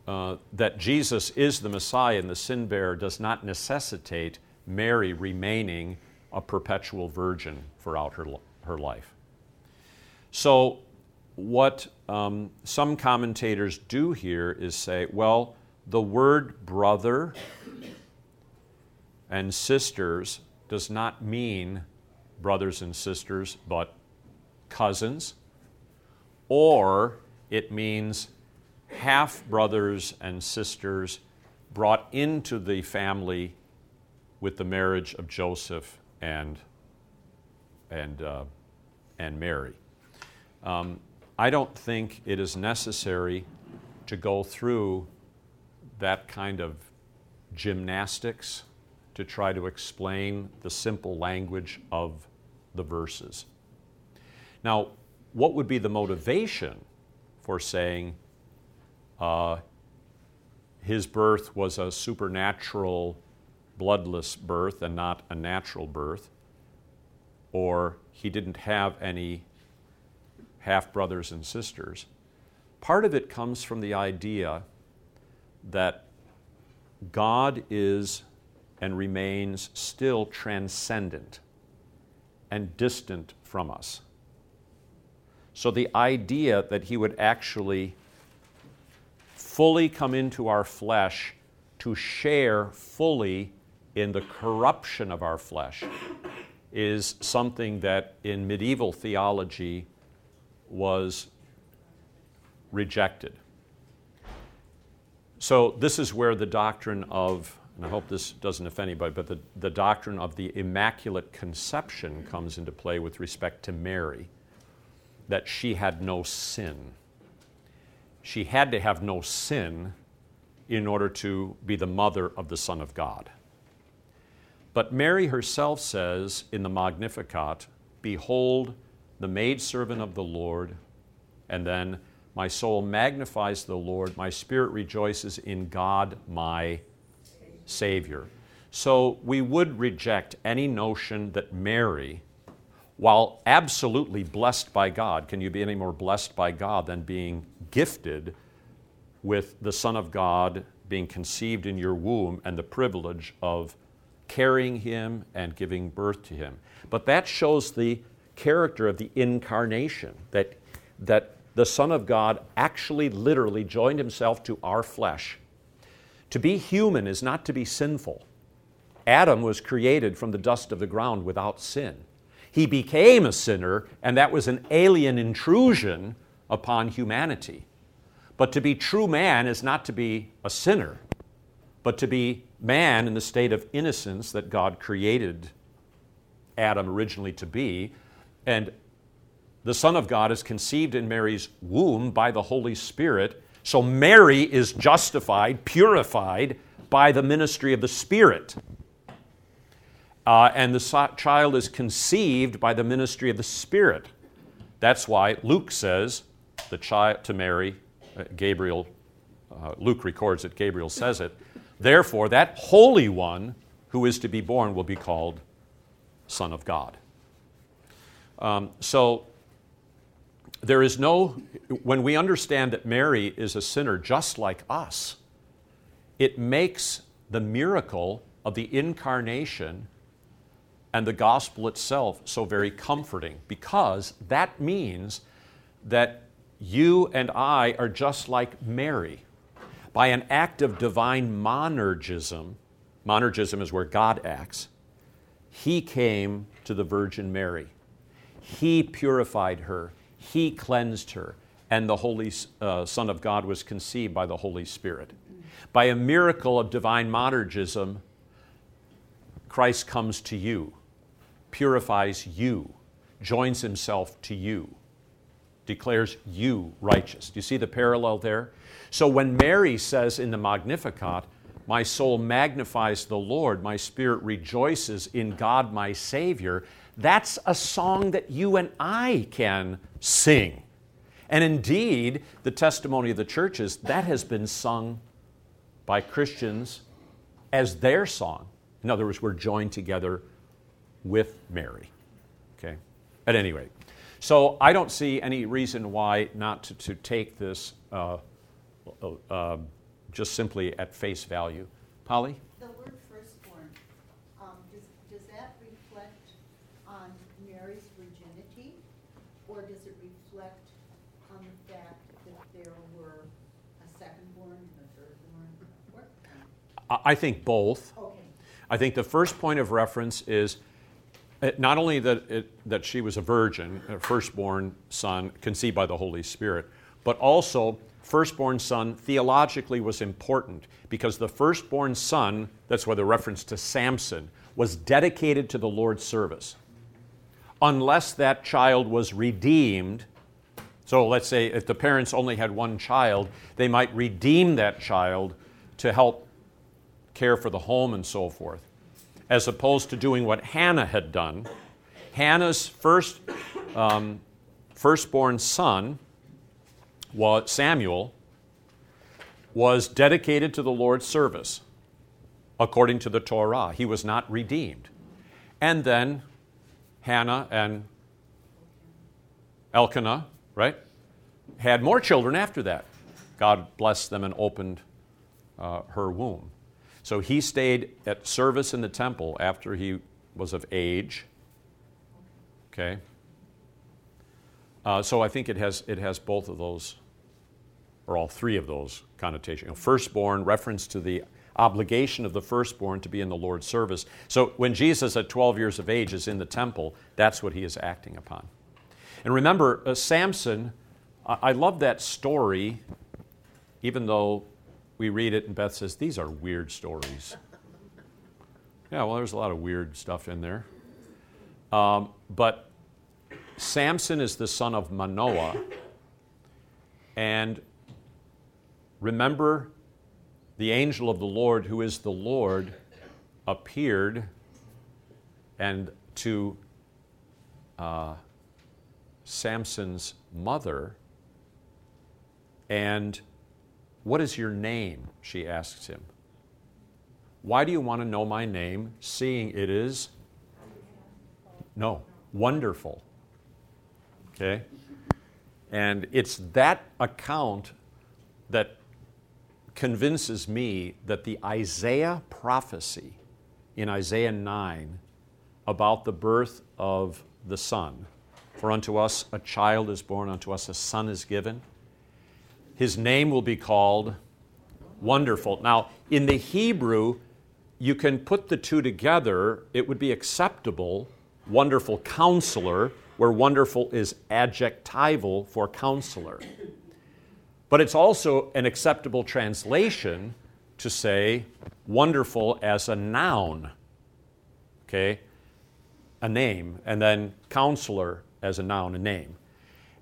uh, that Jesus is the Messiah and the sin bearer does not necessitate Mary remaining a perpetual virgin throughout her her life. So, what um, some commentators do here is say, well, the word brother and sisters does not mean brothers and sisters, but cousins, or it means half-brothers and sisters brought into the family with the marriage of Joseph and and uh, and Mary. Um, I don't think it is necessary to go through that kind of gymnastics to try to explain the simple language of the verses. Now, what would be the motivation for saying uh, his birth was a supernatural, bloodless birth and not a natural birth, or he didn't have any half-brothers and sisters? Part of it comes from the idea that God is and remains still transcendent and distant from us. So the idea that he would actually fully come into our flesh to share fully in the corruption of our flesh is something that in medieval theology was rejected. So this is where the doctrine of, and I hope this doesn't offend anybody, but the, the doctrine of the Immaculate Conception comes into play with respect to Mary, that she had no sin. She had to have no sin in order to be the mother of the Son of God. But Mary herself says in the Magnificat, "Behold, the maidservant of the Lord," and then, "My soul magnifies the Lord, my spirit rejoices in God my Savior." So we would reject any notion that Mary, while absolutely blessed by God, can you be any more blessed by God than being gifted with the Son of God being conceived in your womb and the privilege of carrying him and giving birth to him? But that shows the character of the incarnation, that that the Son of God actually literally joined himself to our flesh. To be human is not to be sinful. Adam was created from the dust of the ground without sin. He became a sinner, and that was an alien intrusion upon humanity. But to be true man is not to be a sinner, but to be man in the state of innocence that God created Adam originally to be. And the Son of God is conceived in Mary's womb by the Holy Spirit, so Mary is justified, purified by the ministry of the Spirit. Uh, and the so- child is conceived by the ministry of the Spirit. That's why Luke says the child to Mary, uh, Gabriel, uh, Luke records it, Gabriel says it, "Therefore that Holy One who is to be born will be called Son of God." Um, so there is no, when we understand that Mary is a sinner just like us, it makes the miracle of the incarnation and the gospel itself so very comforting, because that means that you and I are just like Mary. By an act of divine monergism, monergism is where God acts, he came to the Virgin Mary. He purified her. He cleansed her, and the Holy uh, Son of God was conceived by the Holy Spirit. By a miracle of divine monergism, Christ comes to you, purifies you, joins himself to you, declares you righteous. Do you see the parallel there? So when Mary says in the Magnificat, "My soul magnifies the Lord, my spirit rejoices in God my Savior," that's a song that you and I can sing. And indeed, the testimony of the church is that has been sung by Christians as their song. In other words, we're joined together with Mary. Okay? At any rate, so I don't see any reason why not to, to take this uh, uh, just simply at face value. Polly? I think both. Okay. I think the first point of reference is not only that it, that she was a virgin, a firstborn son conceived by the Holy Spirit, but also firstborn son theologically was important, because the firstborn son, that's why the reference to Samson, was dedicated to the Lord's service. Unless that child was redeemed, so let's say if the parents only had one child, they might redeem that child to help care for the home and so forth, as opposed to doing what Hannah had done Hannah's first um, firstborn son, was Samuel, was dedicated to the Lord's service according to the Torah. He was not redeemed. And then Hannah and Elkanah, right, had more children after that. God blessed them and opened uh, her womb. So he stayed at service in the temple after he was of age. Okay. Uh, so I think it has it has both of those, or all three of those connotations. You know, firstborn, reference to the obligation of the firstborn to be in the Lord's service. So when Jesus at twelve years of age is in the temple, that's what he is acting upon. And remember, uh, Samson, I-, I love that story, even though we read it and Beth says, these are weird stories. Yeah, well, there's a lot of weird stuff in there. Um, but Samson is the son of Manoah. And remember, the angel of the Lord, who is the Lord, appeared and to uh, Samson's mother. And what is your name? She asks him. Why do you want to know my name, seeing it is? No, wonderful. Okay? And it's that account that convinces me that the Isaiah prophecy in Isaiah nine about the birth of the Son, for unto us a child is born, unto us a son is given. His name will be called Wonderful. Now, in the Hebrew, you can put the two together. It would be acceptable, Wonderful Counselor, where wonderful is adjectival for counselor. But it's also an acceptable translation to say wonderful as a noun, okay, a name, and then counselor as a noun, a name.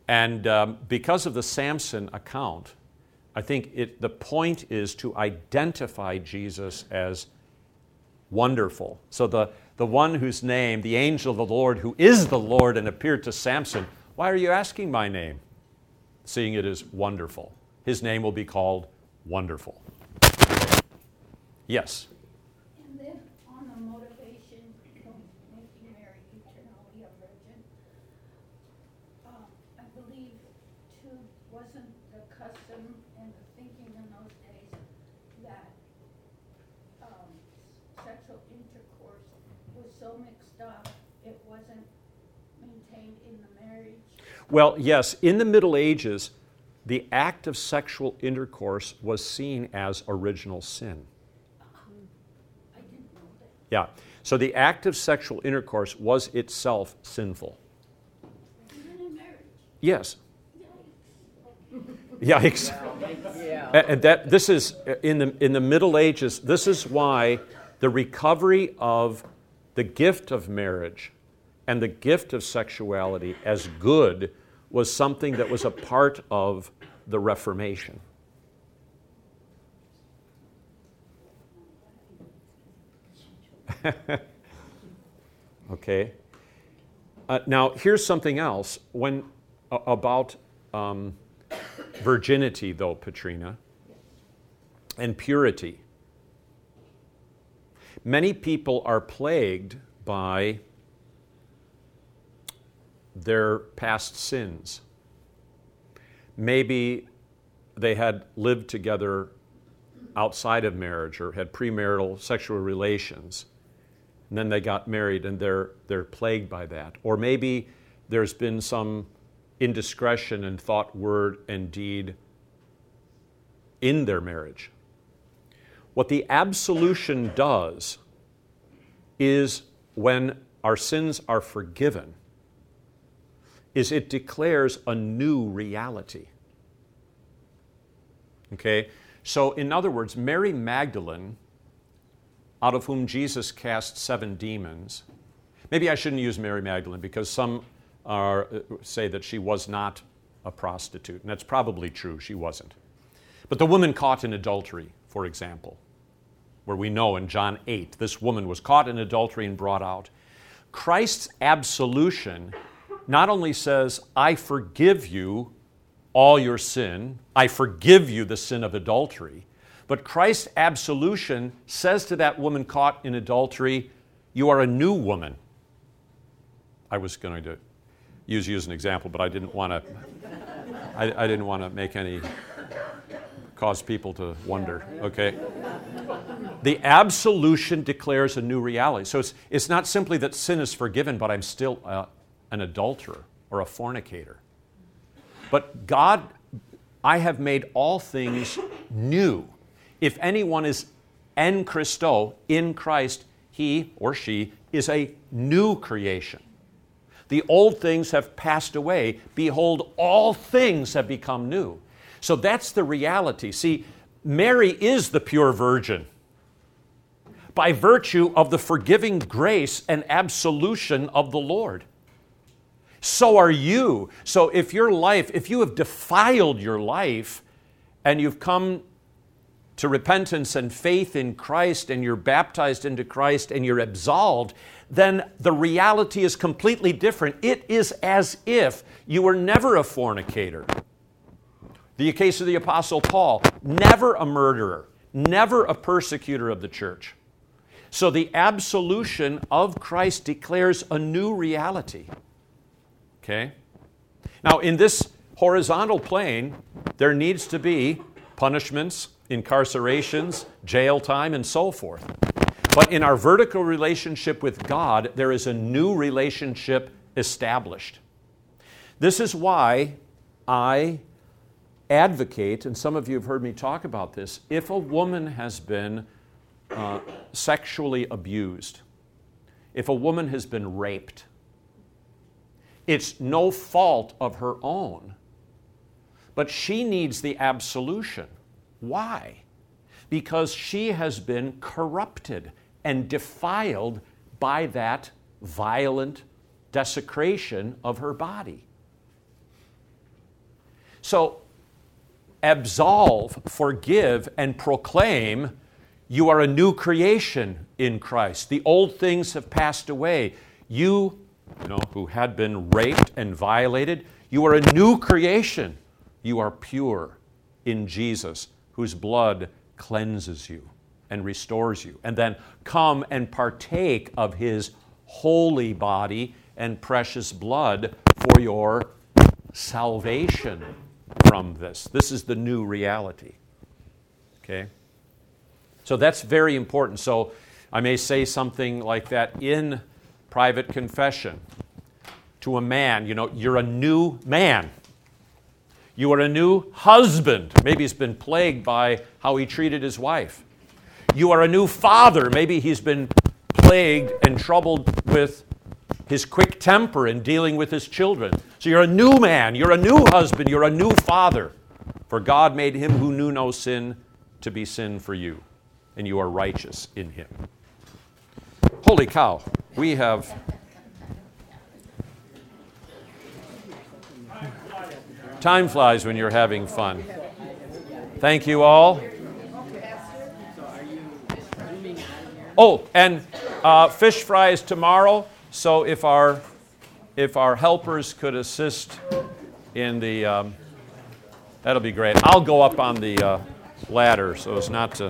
And um, because of the Samson account, I think it, the point is to identify Jesus as wonderful. So the, the one whose name, the angel of the Lord, who is the Lord and appeared to Samson, why are you asking my name? Seeing it is wonderful. His name will be called Wonderful. Yes? And then on the motivation of making Mary eternally a virgin, uh, I believe, too, wasn't the custom and the thinking in those days that um, sexual intercourse was so mixed up it wasn't maintained in the marriage? Well, yes, in the Middle Ages, the act of sexual intercourse was seen as original sin. I didn't know that. Yeah, so the act of sexual intercourse was itself sinful. Even in marriage? Yes. Yikes. Yikes. And that this is in the in the Middle Ages. This is why the recovery of the gift of marriage and the gift of sexuality as good was something that was a part of the Reformation. Okay. Uh, now, here's something else when uh, about um, virginity, though, Petrina, and purity. Many people are plagued by their past sins. Maybe they had lived together outside of marriage or had premarital sexual relations, and then they got married and they're they're plagued by that. Or maybe there's been some indiscretion in thought, word, and deed in their marriage. What the absolution does is when our sins are forgiven, is it declares a new reality. Okay? So, in other words, Mary Magdalene, out of whom Jesus cast seven demons, maybe I shouldn't use Mary Magdalene because some are, say that she was not a prostitute, and that's probably true, she wasn't. But the woman caught in adultery, for example, where we know in John eight, this woman was caught in adultery and brought out. Christ's absolution not only says, I forgive you all your sin, I forgive you the sin of adultery, but Christ's absolution says to that woman caught in adultery, you are a new woman. I was going to use you as an example, but I didn't want to, I, I didn't want to make any, cause people to wonder, okay? The absolution declares a new reality. So it's, it's not simply that sin is forgiven, but I'm still a, an adulterer or a fornicator. But God, I have made all things new. If anyone is en Christo, in Christ, he or she is a new creation. The old things have passed away. Behold, all things have become new. So that's the reality. See, Mary is the pure virgin by virtue of the forgiving grace and absolution of the Lord. So are you. So if your life, if you have defiled your life and you've come to repentance and faith in Christ and you're baptized into Christ and you're absolved, then the reality is completely different. It is as if you were never a fornicator. The case of the Apostle Paul, never a murderer, never a persecutor of the church. So the absolution of Christ declares a new reality. Okay? Now, in this horizontal plane, there needs to be punishments, incarcerations, jail time, and so forth. But in our vertical relationship with God, there is a new relationship established. This is why I advocate, and some of you have heard me talk about this, if a woman has been uh, sexually abused, if a woman has been raped, it's no fault of her own, but she needs the absolution. Why? Because she has been corrupted and defiled by that violent desecration of her body. So, absolve, forgive, and proclaim you are a new creation in Christ. The old things have passed away. You, you know, who had been raped and violated, you are a new creation. You are pure in Jesus, whose blood cleanses you and restores you. And then come and partake of His holy body and precious blood for your salvation. From this. This is the new reality. Okay? So that's very important. So I may say something like that in private confession to a man. You know, you're a new man. You are a new husband. Maybe he's been plagued by how he treated his wife. You are a new father. Maybe he's been plagued and troubled with his quick temper in dealing with his children. So you're a new man, you're a new husband, you're a new father. For God made him who knew no sin to be sin for you, and you are righteous in him. Holy cow, we have... Time flies when you're having fun. Thank you all. Oh, and uh, fish fry is tomorrow. So if our if our helpers could assist in the, um, that'll be great. I'll go up on the uh, ladder so as not to...